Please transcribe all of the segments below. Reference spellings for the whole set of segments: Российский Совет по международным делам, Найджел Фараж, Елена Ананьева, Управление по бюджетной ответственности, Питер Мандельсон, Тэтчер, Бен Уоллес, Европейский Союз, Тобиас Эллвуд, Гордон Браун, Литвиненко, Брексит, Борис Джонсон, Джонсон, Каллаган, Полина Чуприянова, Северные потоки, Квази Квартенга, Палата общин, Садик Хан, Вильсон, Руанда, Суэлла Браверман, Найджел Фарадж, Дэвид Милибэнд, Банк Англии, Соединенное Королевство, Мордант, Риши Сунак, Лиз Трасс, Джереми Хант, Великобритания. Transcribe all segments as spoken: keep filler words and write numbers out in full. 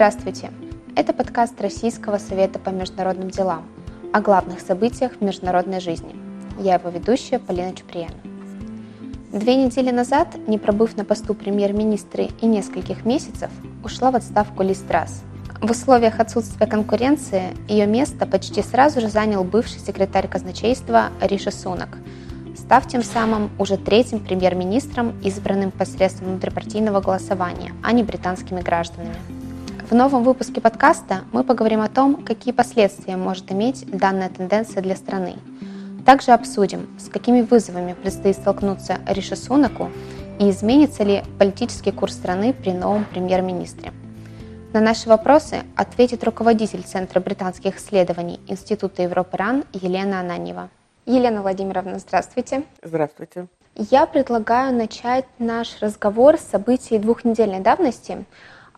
Здравствуйте! Это подкаст Российского Совета по международным делам о главных событиях в международной жизни. Я его ведущая Полина Чуприянова. Две недели назад, не пробыв на посту премьер-министра и нескольких месяцев, ушла в отставку Лиз Трасс. В условиях отсутствия конкуренции ее место почти сразу же занял бывший секретарь казначейства Риши Сунак, став тем самым уже третьим премьер-министром, избранным посредством внутрипартийного голосования, а не британскими гражданами. В новом выпуске подкаста мы поговорим о том, какие последствия может иметь данная тенденция для страны. Также обсудим, с какими вызовами предстоит столкнуться Риши Сунаку и изменится ли политический курс страны при новом премьер-министре. На наши вопросы ответит руководитель Центра британских исследований Института Европы РАН Елена Ананьева. Елена Владимировна, здравствуйте. Здравствуйте. Я предлагаю начать наш разговор с событий двухнедельной давности,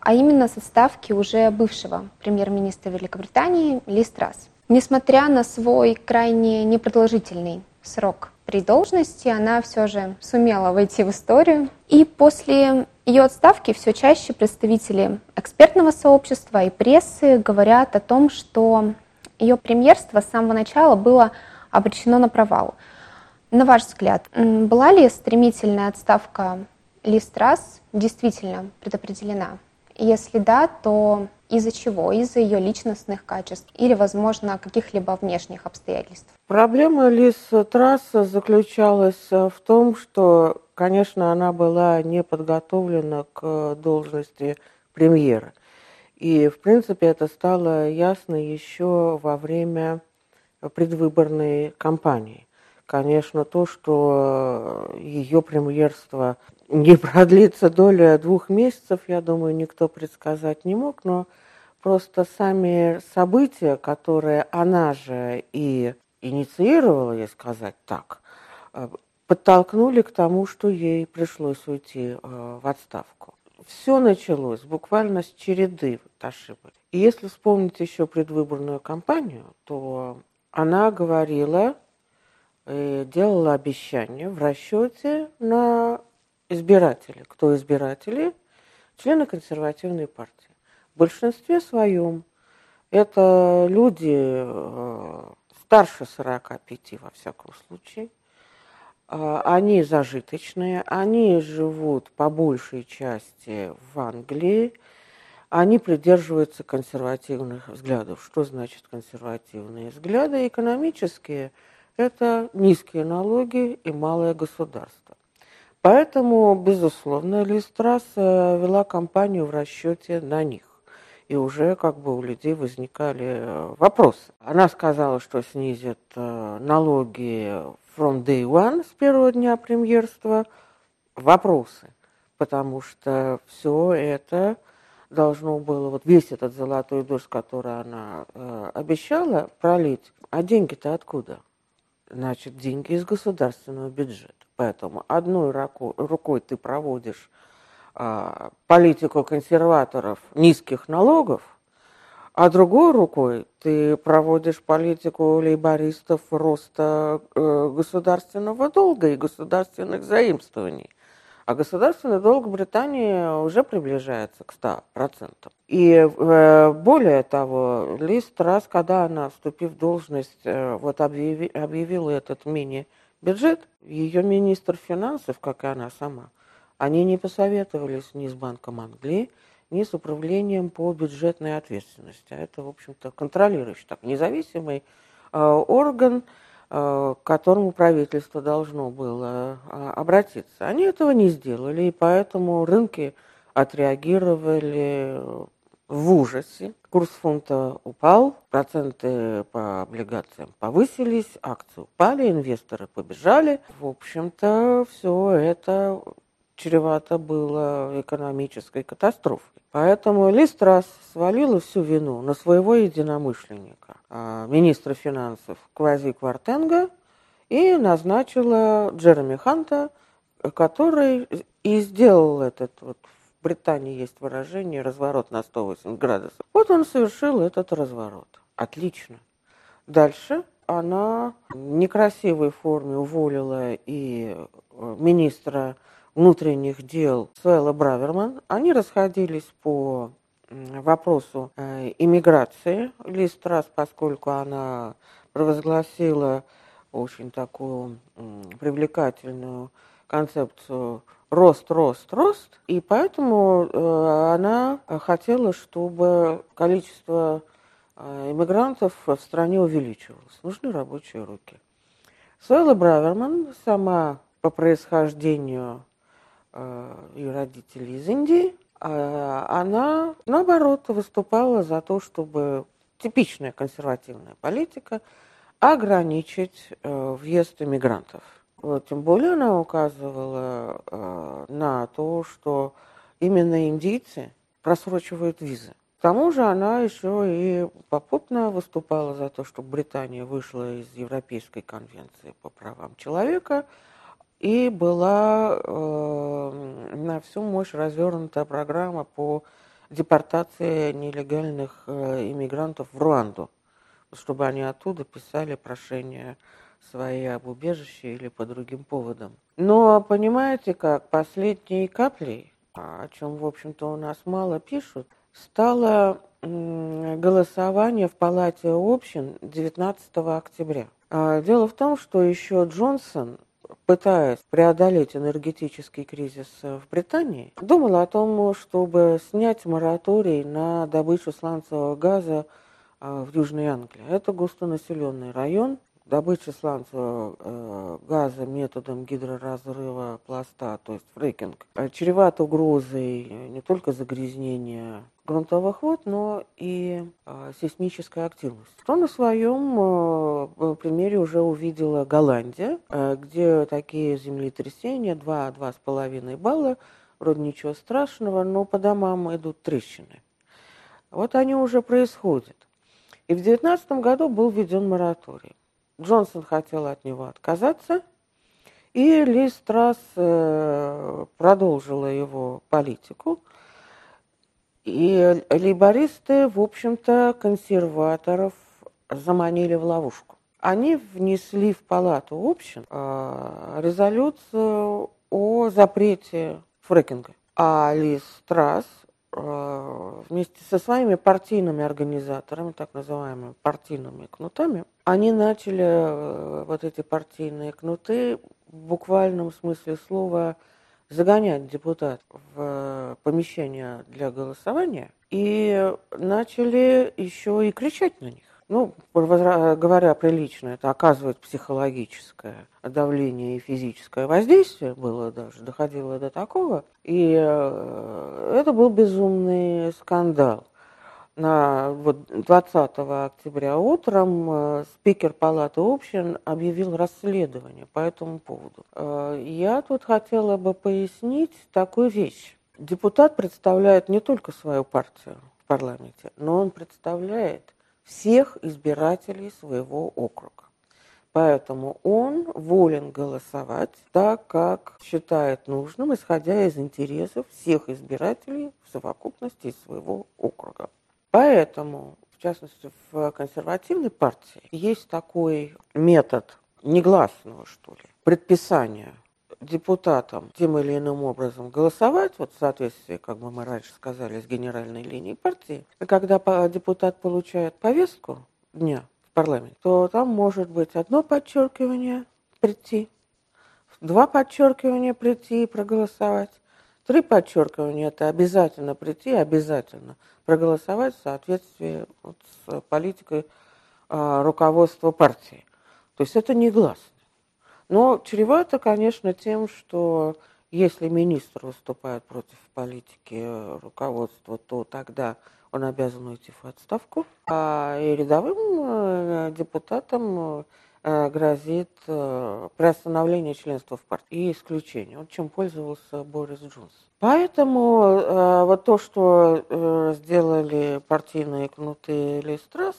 а именно с отставки уже бывшего премьер-министра Великобритании Лиз Трасс. Несмотря на свой крайне непродолжительный срок при должности, она все же сумела войти в историю. И после ее отставки все чаще представители экспертного сообщества и прессы говорят о том, что ее премьерство с самого начала было обречено на провал. На ваш взгляд, была ли стремительная отставка Лиз Трасс действительно предопределена? Если да, то из-за чего? Из-за ее личностных качеств или, возможно, каких-либо внешних обстоятельств? Проблема Лиз Трасс заключалась в том, что, конечно, она была не подготовлена к должности премьера. И, в принципе, это стало ясно еще во время предвыборной кампании. Конечно, то, что ее премьерство не продлится доля двух месяцев, я думаю, никто предсказать не мог, но просто сами события, которые она же и инициировала, если сказать так, подтолкнули к тому, что ей пришлось уйти в отставку. Все началось буквально с череды ошибок. И если вспомнить еще предвыборную кампанию, то она говорила и делала обещания в расчете на избиратели. Кто избиратели? Члены консервативной партии. В большинстве своем это люди старше сорока пяти, во всяком случае. Они зажиточные, они живут по большей части в Англии, они придерживаются консервативных взглядов. Что значит консервативные взгляды? Экономические – это низкие налоги и малое государство. Поэтому, безусловно, Лиз Трасс вела кампанию в расчете на них. И уже как бы у людей возникали вопросы. Она сказала, что снизит налоги from day one, с первого дня премьерства. Вопросы, потому что все это должно было, вот весь этот золотой дождь, который она э, обещала пролить, а деньги-то откуда? Значит, деньги из государственного бюджета. Поэтому одной руко, рукой ты проводишь э, политику консерваторов низких налогов, а другой рукой ты проводишь политику лейбористов роста э, государственного долга и государственных заимствований. А государственный долг Британии уже приближается к ста процентам. И более того, Лиз Трасс, когда она, вступив в должность, вот объяви, объявила этот мини-бюджет, ее министр финансов, как и она сама, они не посоветовались ни с Банком Англии, ни с Управлением по бюджетной ответственности. А это, в общем-то, контролирующий, так, независимый э, орган, к которому правительство должно было обратиться. Они этого не сделали, и поэтому рынки отреагировали в ужасе. Курс фунта упал, проценты по облигациям повысились, акции упали, инвесторы побежали. В общем-то, все это чревато было экономической катастрофой. Поэтому Лиз Трасс свалила всю вину на своего единомышленника, министра финансов Квази Квартенга, и назначила Джереми Ханта, который и сделал этот, вот в Британии есть выражение, разворот на сто восемьдесят градусов. Вот он совершил этот разворот. Отлично. Дальше она в некрасивой форме уволила и министра внутренних дел Суэлла Браверман. Они расходились по вопросу иммиграции Лиз Трасс, поскольку она провозгласила очень такую привлекательную концепцию рост, рост, рост, и поэтому она хотела, чтобы количество иммигрантов в стране увеличивалось. Нужны рабочие руки. Суэлла Браверман сама по происхождению, ее родители из Индии, она, наоборот, выступала за то, чтобы типичная консервативная политика ограничить въезд иммигрантов. Тем более она указывала на то, что именно индийцы просрочивают визы. К тому же она еще и попутно выступала за то, чтобы Британия вышла из Европейской конвенции по правам человека, и была э, на всю мощь развернута программа по депортации нелегальных э, иммигрантов в Руанду, чтобы они оттуда писали прошения свои об убежище или по другим поводам. Но, понимаете как, последней каплей, о чем, в общем-то, у нас мало пишут, стало э, голосование в Палате общин девятнадцатого октября. Э, дело в том, что еще Джонсон, пытаясь преодолеть энергетический кризис в Британии, думала о том, чтобы снять мораторий на добычу сланцевого газа в Южной Англии. Это густонаселенный район. Добыча сланцевого газа методом гидроразрыва пласта, то есть фрекинг, чревата угрозой не только загрязнения грунтовых вод, но и сейсмической активности. Что на своем примере уже увидела Голландия, где такие землетрясения два — два с половиной балла, вроде ничего страшного, но по домам идут трещины. Вот они уже происходят. И в две тысячи девятнадцатом году был введен мораторий. Джонсон хотел от него отказаться, и Лиз Трасс продолжила его политику. И лейбористы, в общем-то, консерваторов заманили в ловушку. Они внесли в Палату общин резолюцию о запрете фрекинга. А Лиз Трасс вместе со своими партийными организаторами, так называемыми партийными кнутами, они начали вот эти партийные кнуты в буквальном смысле слова загонять депутатов в помещение для голосования и начали еще и кричать на них. Ну, говоря прилично, это оказывает психологическое давление и физическое воздействие было даже, доходило до такого. И это был безумный скандал. На вот двадцатого октября утром спикер Палаты общин объявил расследование по этому поводу. Я тут хотела бы пояснить такую вещь. Депутат представляет не только свою партию в парламенте, но он представляет всех избирателей своего округа. Поэтому он волен голосовать так, как считает нужным, исходя из интересов всех избирателей в совокупности из своего округа. Поэтому, в частности, в консервативной партии есть такой метод негласного, что ли, предписания депутатам тем или иным образом голосовать, вот в соответствии, как бы мы раньше сказали, с генеральной линией партии. И когда депутат получает повестку дня в парламент, то там может быть одно подчеркивание прийти, два подчеркивания прийти и проголосовать, три подчеркивания это обязательно прийти, обязательно проголосовать в соответствии вот с политикой а, руководства партии. То есть это негласно. Но чревато, конечно, тем, что если министр выступает против политики руководства, то тогда он обязан уйти в отставку, а и рядовым депутатам грозит приостановление членства в партии и исключение, вот чем пользовался Борис Джонсон. Поэтому вот то, что сделали партийные кнуты Лиз Трасс,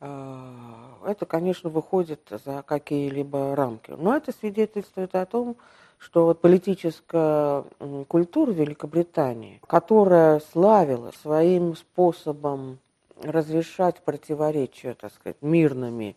это, конечно, выходит за какие-либо рамки. Но это свидетельствует о том, что вот политическая культура Великобритании, которая славилась своим способом разрешать противоречия, так сказать, мирными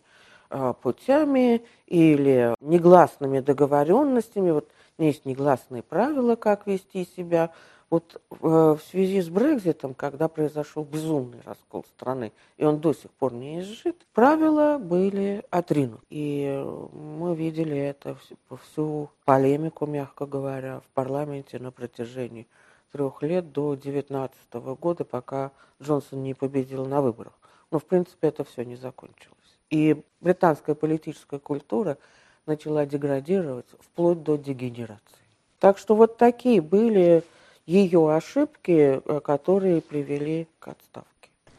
путями или негласными договоренностями, вот есть негласные правила, как вести себя Вот в связи с Брекситом, когда произошел безумный раскол страны, и он до сих пор не изжит, правила были отринуты. И мы видели это всю полемику, мягко говоря, в парламенте на протяжении трех лет до две тысячи девятнадцатого года, пока Джонсон не победил на выборах. Но, в принципе, это все не закончилось. И британская политическая культура начала деградировать вплоть до дегенерации. Так что вот такие были ее ошибки, которые привели к отставке.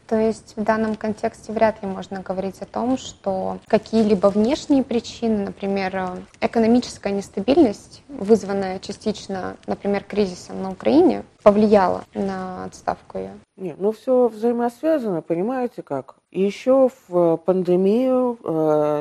То есть в данном контексте вряд ли можно говорить о том, что какие-либо внешние причины, например, экономическая нестабильность, вызванная частично, например, кризисом на Украине, повлияла на отставку ее? Нет, ну все взаимосвязано, понимаете как? Еще в пандемию,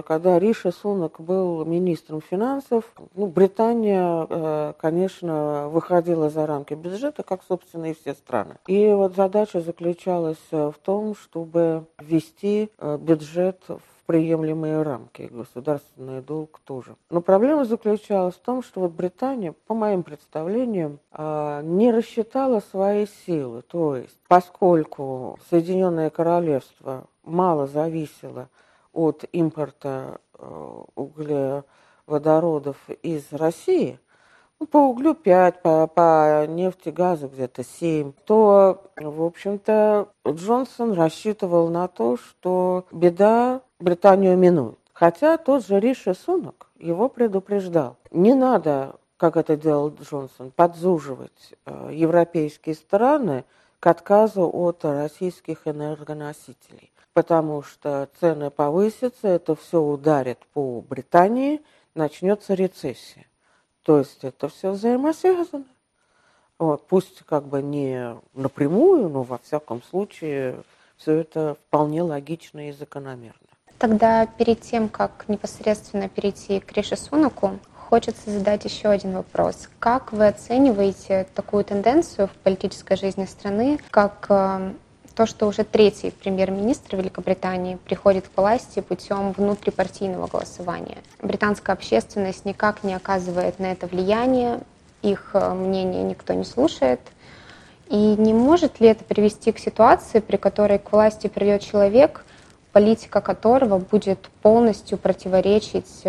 когда Риши Сунак был министром финансов, ну, Британия, конечно, выходила за рамки бюджета, как, собственно, и все страны. И вот задача заключалась в том, чтобы ввести бюджет в приемлемые рамки, государственный долг тоже. Но проблема заключалась в том, что вот Британия, по моим представлениям, не рассчитала свои силы. То есть, поскольку Соединенное Королевство мало зависело от импорта углеводородов из России, ну, по углю пять, по, по нефти, газу где-то семь, то, в общем-то, Джонсон рассчитывал на то, что беда Британию минует. Хотя тот же Риши Сунак его предупреждал. Не надо, как это делал Джонсон, подзуживать э, европейские страны к отказу от российских энергоносителей, потому что цены повысятся, это все ударит по Британии, начнется рецессия. То есть это все взаимосвязано. Вот, пусть как бы не напрямую, но во всяком случае все это вполне логично и закономерно. Тогда перед тем, как непосредственно перейти к Риши Сунаку, хочется задать еще один вопрос. Как вы оцениваете такую тенденцию в политической жизни страны, как то, что уже третий премьер-министр Великобритании приходит к власти путем внутрипартийного голосования? Британская общественность никак не оказывает на это влияние, их мнение никто не слушает. И не может ли это привести к ситуации, при которой к власти придет человек, политика которого будет полностью противоречить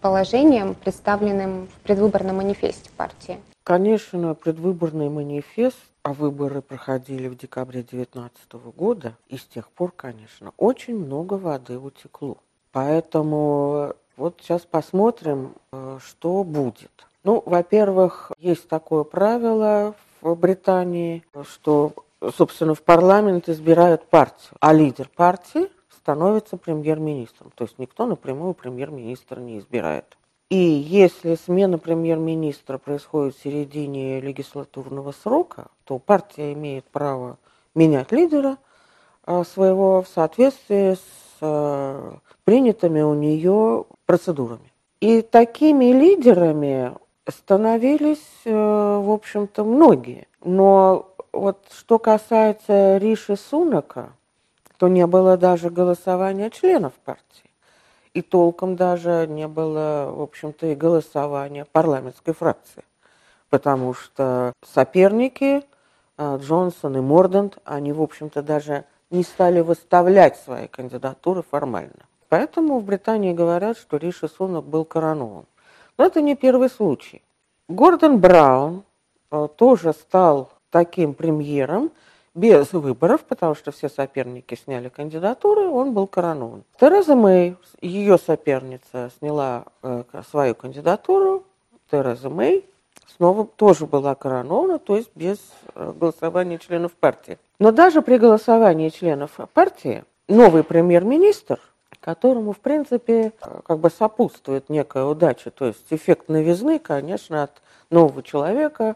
положениям, представленным в предвыборном манифесте партии? Конечно, предвыборный манифест, а выборы проходили в декабре две тысячи девятнадцатого года, и с тех пор, конечно, очень много воды утекло. Поэтому вот сейчас посмотрим, что будет. Ну, во-первых, есть такое правило в Британии, что, собственно, в парламент избирают партию, а лидер партии становится премьер-министром. То есть никто напрямую премьер-министра не избирает. И если смена премьер-министра происходит в середине легислатурного срока, то партия имеет право менять лидера своего в соответствии с принятыми у нее процедурами. И такими лидерами становились, в общем-то, многие. Но вот что касается Риши Сунака, то не было даже голосования членов партии. И толком даже не было, в общем-то, и голосования парламентской фракции. Потому что соперники, Джонсон и Мордант, они, в общем-то, даже не стали выставлять свои кандидатуры формально. Поэтому в Британии говорят, что Риши Сунак был коронован. Но это не первый случай. Гордон Браун тоже стал таким премьером, без выборов, потому что все соперники сняли кандидатуры, он был коронован. Тереза Мэй, ее соперница, сняла э, свою кандидатуру. Тереза Мэй снова тоже была коронована, то есть без э, голосования членов партии. Но даже при голосовании членов партии новый премьер-министр, которому, в принципе, э, как бы сопутствует некая удача, то есть эффект новизны, конечно, от нового человека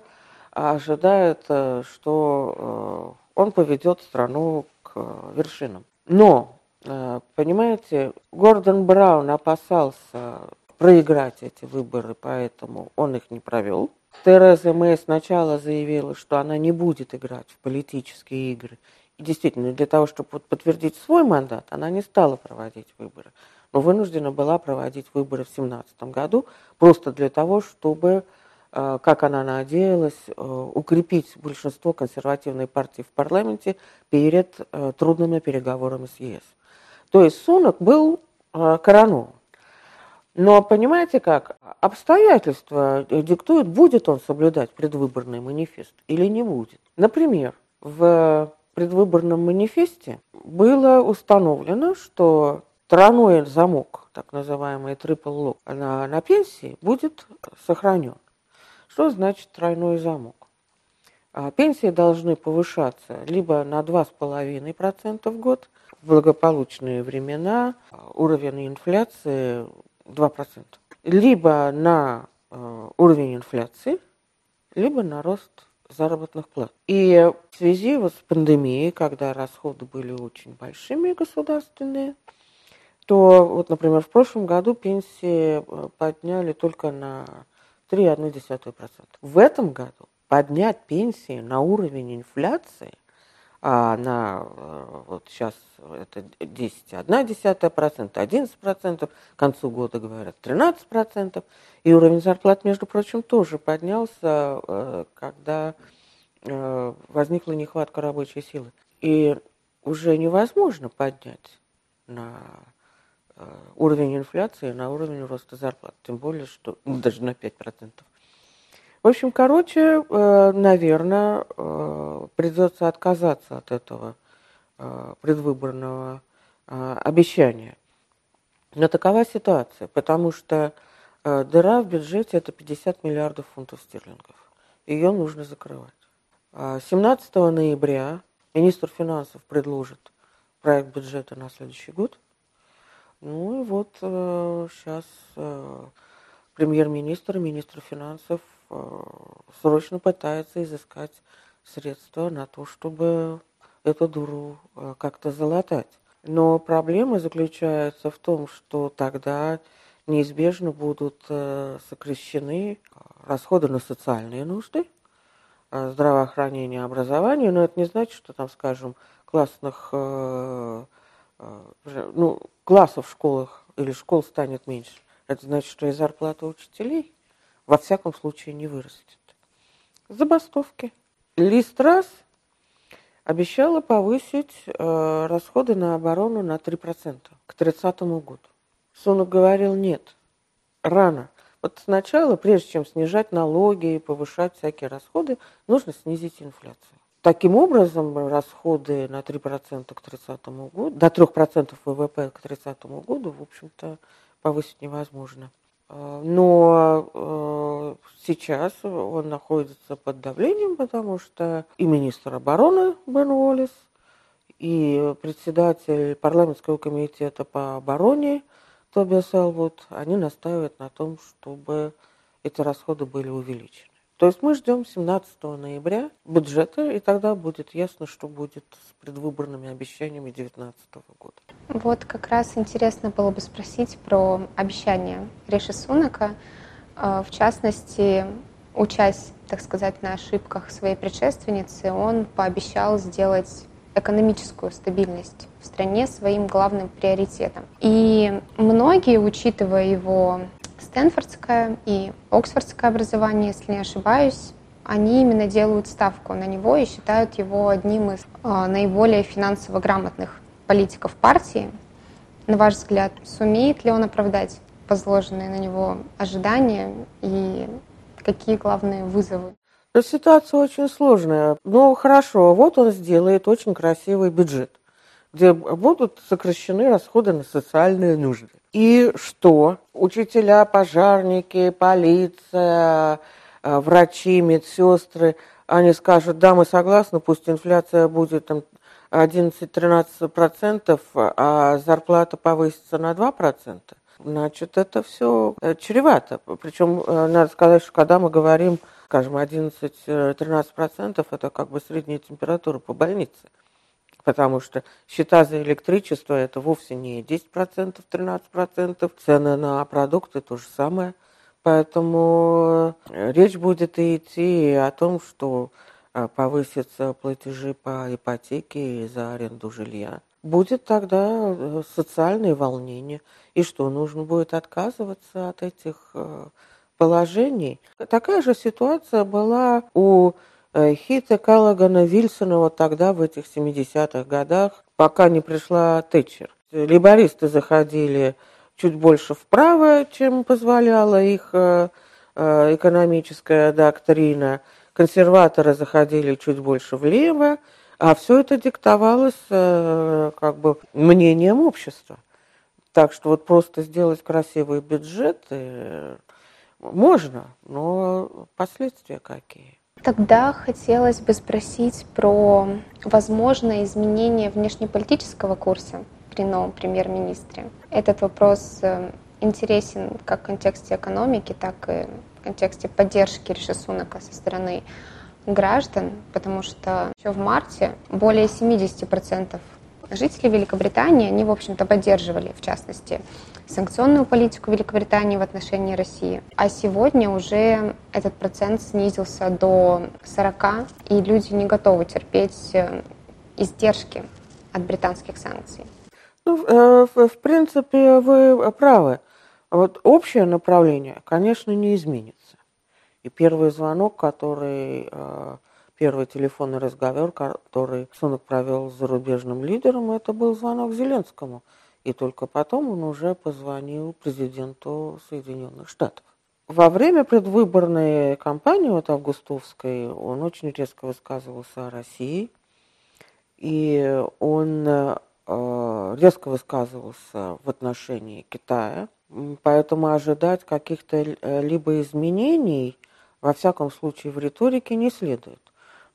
ожидает, э, что... Э, он поведет страну к вершинам. Но, понимаете, Гордон Браун опасался проиграть эти выборы, поэтому он их не провел. Тереза Мэй сначала заявила, что она не будет играть в политические игры. И действительно, для того, чтобы подтвердить свой мандат, она не стала проводить выборы. Но вынуждена была проводить выборы в две тысячи семнадцатом году просто для того, чтобы как она надеялась, укрепить большинство консервативной партии в парламенте перед трудными переговорами с ЕС. То есть Сунак был коронов. Но понимаете как, обстоятельства диктуют, будет он соблюдать предвыборный манифест или не будет. Например, в предвыборном манифесте было установлено, что тройной замок, так называемый трипл лок, на, на пенсии будет сохранен. Что значит тройной замок? Пенсии должны повышаться либо на два с половиной процента в год, в благополучные времена уровень инфляции два процента, либо на уровень инфляции, либо на рост заработных плат. И в связи вот с пандемией, когда расходы были очень большими государственные, то, вот, например, в прошлом году пенсии подняли только на три целых одна десятая процента. В этом году поднять пенсии на уровень инфляции, а на вот сейчас это десять целых одна десятая процента, одиннадцать процентов, к концу года, говорят, тринадцать процентов. И уровень зарплат, между прочим, тоже поднялся, когда возникла нехватка рабочей силы. И уже невозможно поднять на уровень инфляции, на уровень роста зарплат, тем более, что даже на пять процентов. В общем, короче, наверное, придется отказаться от этого предвыборного обещания. Но такова ситуация, потому что дыра в бюджете – это пятьдесят миллиардов фунтов стерлингов. Ее нужно закрывать. семнадцатого ноября министр финансов предложит проект бюджета на следующий год. Ну и вот сейчас премьер-министр и министр финансов срочно пытается изыскать средства на то, чтобы эту дуру как-то залатать. Но проблема заключается в том, что тогда неизбежно будут сокращены расходы на социальные нужды, здравоохранение, образование. Но это не значит, что там, скажем, классных, ну, классов в школах или школ станет меньше. Это значит, что и зарплата учителей во всяком случае не вырастет. Забастовки. Лиз Трасс обещала повысить э, расходы на оборону на три процента к тридцатому году. Сунак говорил, нет, рано. Вот сначала, прежде чем снижать налоги и повышать всякие расходы, нужно снизить инфляцию. Таким образом, расходы на три процента к тридцатому году, до трёх процентов ВВП к тридцатому году, в общем-то, повысить невозможно. Но э, сейчас он находится под давлением, потому что и министр обороны Бен Уоллес, и председатель парламентского комитета по обороне Тобиас Эллвуд, они настаивают на том, чтобы эти расходы были увеличены. То есть мы ждем семнадцатого ноября бюджета, и тогда будет ясно, что будет с предвыборными обещаниями две тысячи девятнадцатого года. Вот как раз интересно было бы спросить про обещания Риши Сунака, в частности, учась, так сказать, на ошибках своей предшественницы, он пообещал сделать экономическую стабильность в стране своим главным приоритетом. И многие, учитывая его стэнфордское и оксфордское образование, если не ошибаюсь, они именно делают ставку на него и считают его одним из э, наиболее финансово грамотных политиков партии. На ваш взгляд, сумеет ли он оправдать возложенные на него ожидания и какие главные вызовы? Ситуация очень сложная. Ну, хорошо, вот он сделает очень красивый бюджет, где будут сокращены расходы на социальные нужды. И что? Учителя, пожарники, полиция, врачи, медсестры, они скажут, да, мы согласны, пусть инфляция будет там одиннадцать-тринадцать процентов, а зарплата повысится на два процента. Значит, это все чревато. Причем, надо сказать, что когда мы говорим, скажем, одиннадцать-тринадцать процентов, это как бы средняя температура по больнице. Потому что счета за электричество – это вовсе не десять процентов, тринадцать процентов. Цены на продукты – то же самое. Поэтому речь будет и идти о том, что повысятся платежи по ипотеке и за аренду жилья. Будет тогда социальное волнение. И что, нужно будет отказываться от этих положений. Такая же ситуация была у Хита, Каллагана, Вильсона вот тогда, в этих семидесятых годах, пока не пришла Тэтчер. Лейбористы заходили чуть больше вправо, чем позволяла их экономическая доктрина. Консерваторы заходили чуть больше влево, а все это диктовалось как бы мнением общества. Так что вот просто сделать красивые бюджеты можно, но последствия какие? Тогда хотелось бы спросить про возможное изменение внешнеполитического курса при новом премьер-министре. Этот вопрос интересен как в контексте экономики, так и в контексте поддержки Риши Сунака со стороны граждан, потому что еще в марте более семьдесят процентов жителей Великобритании, они, в общем-то, поддерживали, в частности, санкционную политику Великобритании в отношении России. А сегодня уже этот процент снизился до сорока, и люди не готовы терпеть издержки от британских санкций. Ну, в принципе, вы правы. Вот общее направление, конечно, не изменится. И первый звонок, который... Первый телефонный разговор, который Сунак провел с зарубежным лидером, это был звонок Зеленскому. И только потом он уже позвонил президенту Соединенных Штатов. Во время предвыборной кампании вот августовской он очень резко высказывался о России. И он э, резко высказывался в отношении Китая. Поэтому ожидать каких-то либо изменений, во всяком случае, в риторике не следует.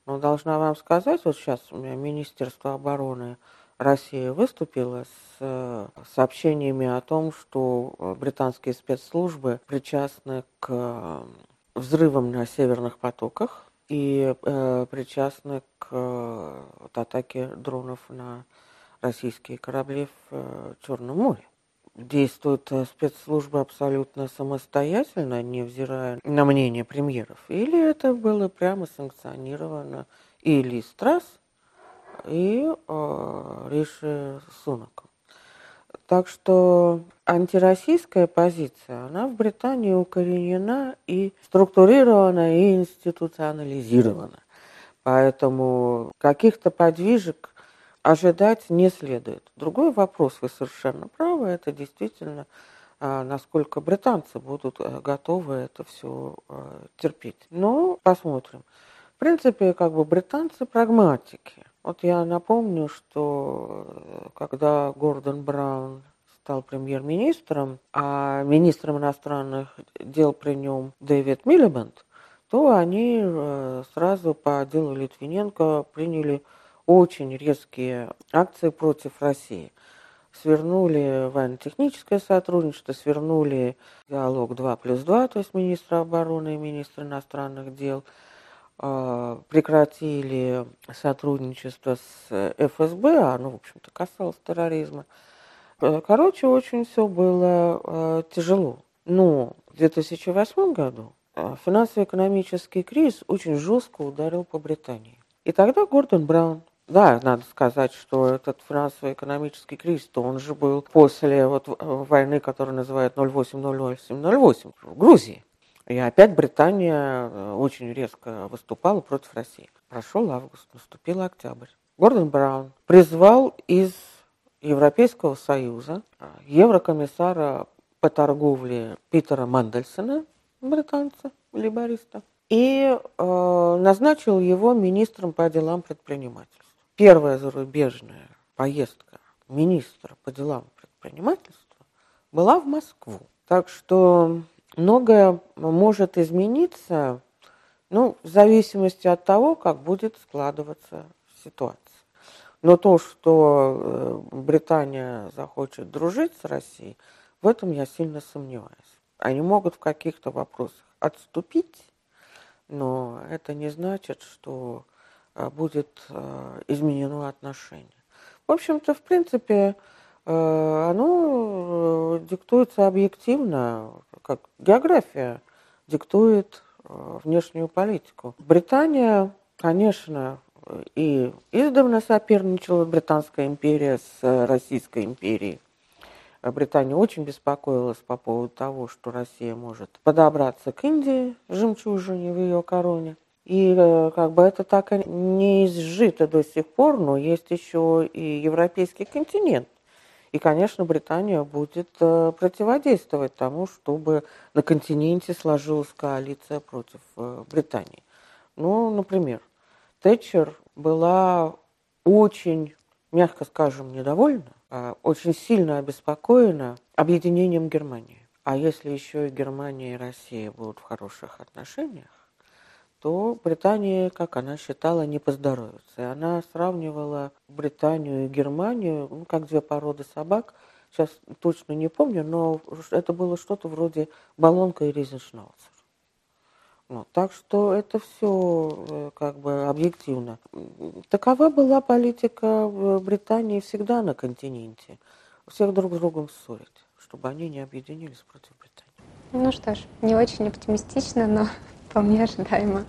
Но должна вам сказать, вот сейчас Министерство обороны России выступило с сообщениями о том, что британские спецслужбы причастны к взрывам на северных потоках и причастны к атаке дронов на российские корабли в Черном море. Действуют спецслужбы абсолютно самостоятельно, невзирая на мнение премьеров? Или это было прямо санкционировано и Лиз Трасс, и э, Риши Сунаком? Так что антироссийская позиция, она в Британии укоренена и структурирована, и институционализирована. Поэтому каких-то подвижек ожидать не следует. Другой вопрос, вы совершенно правы, это действительно, насколько британцы будут готовы это все терпеть. Но посмотрим. В принципе, как бы британцы прагматики. Вот я напомню, что когда Гордон Браун стал премьер-министром, а министром иностранных дел при нем Дэвид Милибэнд, то они сразу по делу Литвиненко приняли очень резкие акции против России. Свернули военно-техническое сотрудничество, свернули диалог два плюс два, то есть министра обороны и министра иностранных дел, прекратили сотрудничество с эф эс бэ, а оно, в общем-то, касалось терроризма. Короче, очень все было тяжело. Но в две тысячи восьмом году финансово-экономический кризис очень жестко ударил по Британии. И тогда Гордон Браун, да, надо сказать, что этот финансово-экономический кризис, то он же был после вот войны, которую называют ноль восемь ноль восемь ноль восемь в Грузии. И опять Британия очень резко выступала против России. Прошел август, наступил октябрь. Гордон Браун призвал из Европейского Союза еврокомиссара по торговле Питера Мандельсона, британца, лейбориста, и э, назначил его министром по делам предпринимательства. Первая зарубежная поездка министра по делам предпринимательства была в Москву. Так что многое может измениться, ну, в зависимости от того, как будет складываться ситуация. Но то, что Британия захочет дружить с Россией, в этом я сильно сомневаюсь. Они могут в каких-то вопросах отступить, но это не значит, что будет изменено отношение. В общем-то, в принципе, оно диктуется объективно, как география диктует внешнюю политику. Британия, конечно, и издавна соперничала британская империя с Российской империей. Британия очень беспокоилась по поводу того, что Россия может подобраться к Индии, жемчужине в ее короне. И как бы это так и не изжито до сих пор, но есть еще и европейский континент. И, конечно, Британия будет противодействовать тому, чтобы на континенте сложилась коалиция против Британии. Ну, например, Тэтчер была очень, мягко скажем, недовольна, очень сильно обеспокоена объединением Германии. А если еще и Германия и Россия будут в хороших отношениях, то Британия, как она считала, не поздоровится. И она сравнивала Британию и Германию, ну, как две породы собак. Сейчас точно не помню, но это было что-то вроде Болонка и Ризеншнауцер. Вот, так что это все как бы объективно. Такова была политика Британии всегда на континенте. Всех друг с другом ссорить, чтобы они не объединились против Британии. Ну что ж, не очень оптимистично, но... вполне ожидаемо.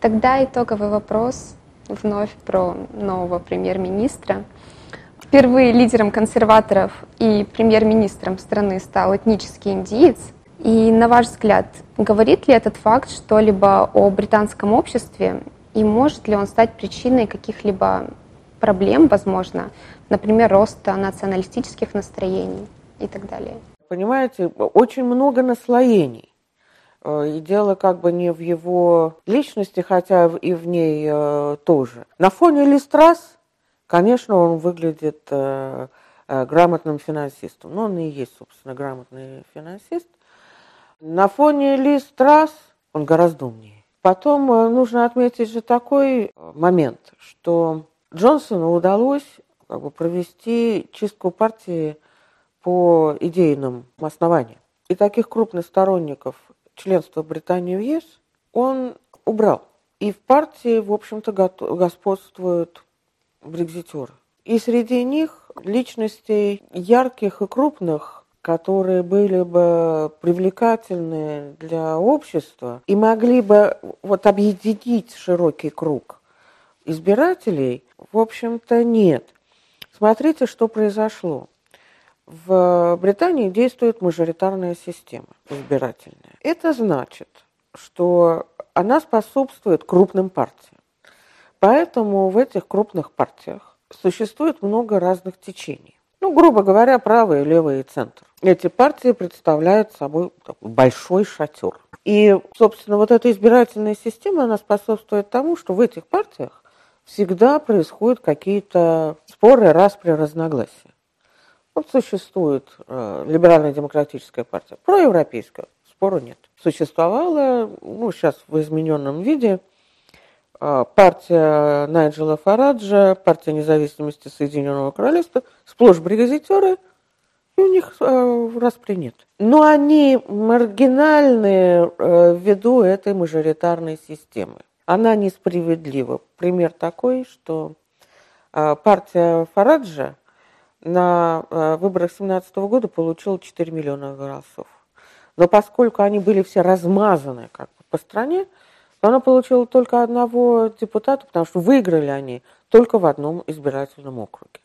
Тогда итоговый вопрос вновь про нового премьер-министра. Впервые лидером консерваторов и премьер-министром страны стал этнический индиец. И, на ваш взгляд, говорит ли этот факт что-либо о британском обществе? И может ли он стать причиной каких-либо проблем, возможно, например, роста националистических настроений и так далее? Понимаете, очень много наслоений. И дело как бы не в его личности, хотя и в ней э, тоже. На фоне Лиз Трасс, конечно, он выглядит э, э, грамотным финансистом. Но он и есть, собственно, грамотный финансист. На фоне Лиз Трасс он гораздо умнее. Потом э, нужно отметить же такой момент, что Джонсону удалось как бы провести чистку партии по идейным основаниям. И таких крупных сторонников членство Британии в ЕС он убрал. И в партии, в общем-то, господствуют брекситеры. И среди них личностей ярких и крупных, которые были бы привлекательны для общества и могли бы вот объединить широкий круг избирателей, в общем-то, нет. Смотрите, что произошло. В Британии действует мажоритарная система избирательная. Это значит, что она способствует крупным партиям. Поэтому в этих крупных партиях существует много разных течений. Ну, грубо говоря, правый, левый и центр. Эти партии представляют собой такой большой шатер. И, собственно, вот эта избирательная система, она способствует тому, что в этих партиях всегда происходят какие-то споры, распри, разногласия. Вот существует э, либерально-демократическая партия, проевропейская, спору нет. Существовала, ну, сейчас в измененном виде, э, партия Найджела Фараджа, партия независимости Соединенного Королевства, сплошь брекситеры, и у них э, распри нет. Но они маргинальные э, ввиду этой мажоритарной системы. Она несправедлива. Пример такой, что э, партия Фараджа на выборах семнадцатого года получил четыре миллиона голосов. Но поскольку они были все размазаны как бы по стране, то она получила только одного депутата, потому что выиграли они только в одном избирательном округе.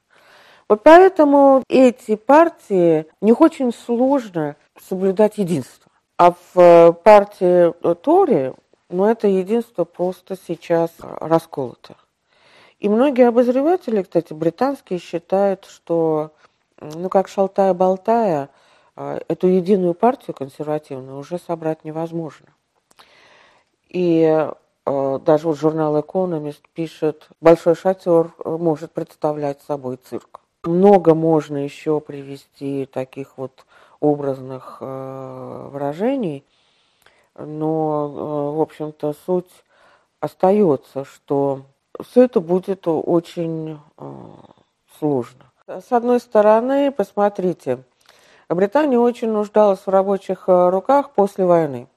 Вот поэтому эти партии, у них очень сложно соблюдать единство. А в партии Тори, ну, это единство просто сейчас расколото. И многие обозреватели, кстати, британские, считают, что, ну, как шалтая-болтая, эту единую партию консервативную уже собрать невозможно. И э, даже вот журнал «Экономист» пишет, большой шатер может представлять собой цирк. Много можно еще привести таких вот образных э, выражений, но, э, в общем-то, суть остается, что... все это будет очень э, сложно. С одной стороны, посмотрите, Британия очень нуждалась в рабочих руках после войны.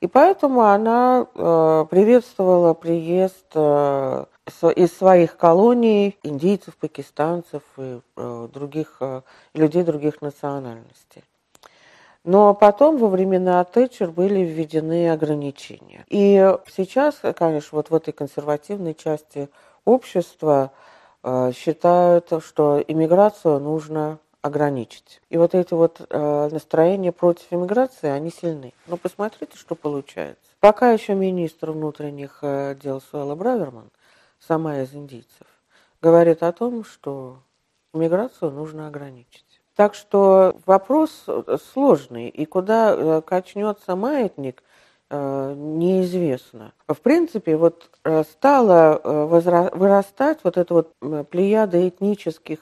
И поэтому она э, приветствовала приезд э, со, из своих колоний индийцев, пакистанцев и э, других, э, людей других национальностей. Но потом во времена Тэтчер были введены ограничения. И сейчас, конечно, вот в этой консервативной части общества э, считают, что иммиграцию нужно ограничить. И вот эти вот э, настроения против иммиграции, они сильны. Но посмотрите, что получается. Пока еще министр внутренних дел Суэлла Браверман, сама из индийцев, говорит о том, что иммиграцию нужно ограничить. Так что вопрос сложный, и куда качнется маятник, неизвестно. В принципе, вот стала вырастать вот эта вот плеяда этнических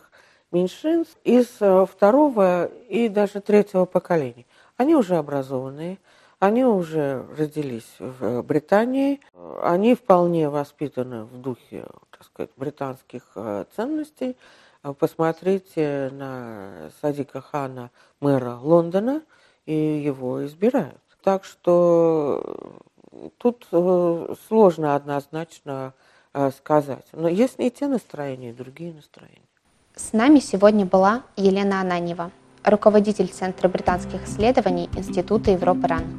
меньшинств из второго и даже третьего поколений. Они уже образованные, они уже родились в Британии, они вполне воспитаны в духе, так сказать, британских ценностей. Посмотрите на Садика Хана, мэра Лондона, и его избирают. Так что тут сложно однозначно сказать. Но есть и те настроения, и другие настроения. С нами сегодня была Елена Ананьева, руководитель Центра британских исследований Института Европы РАН.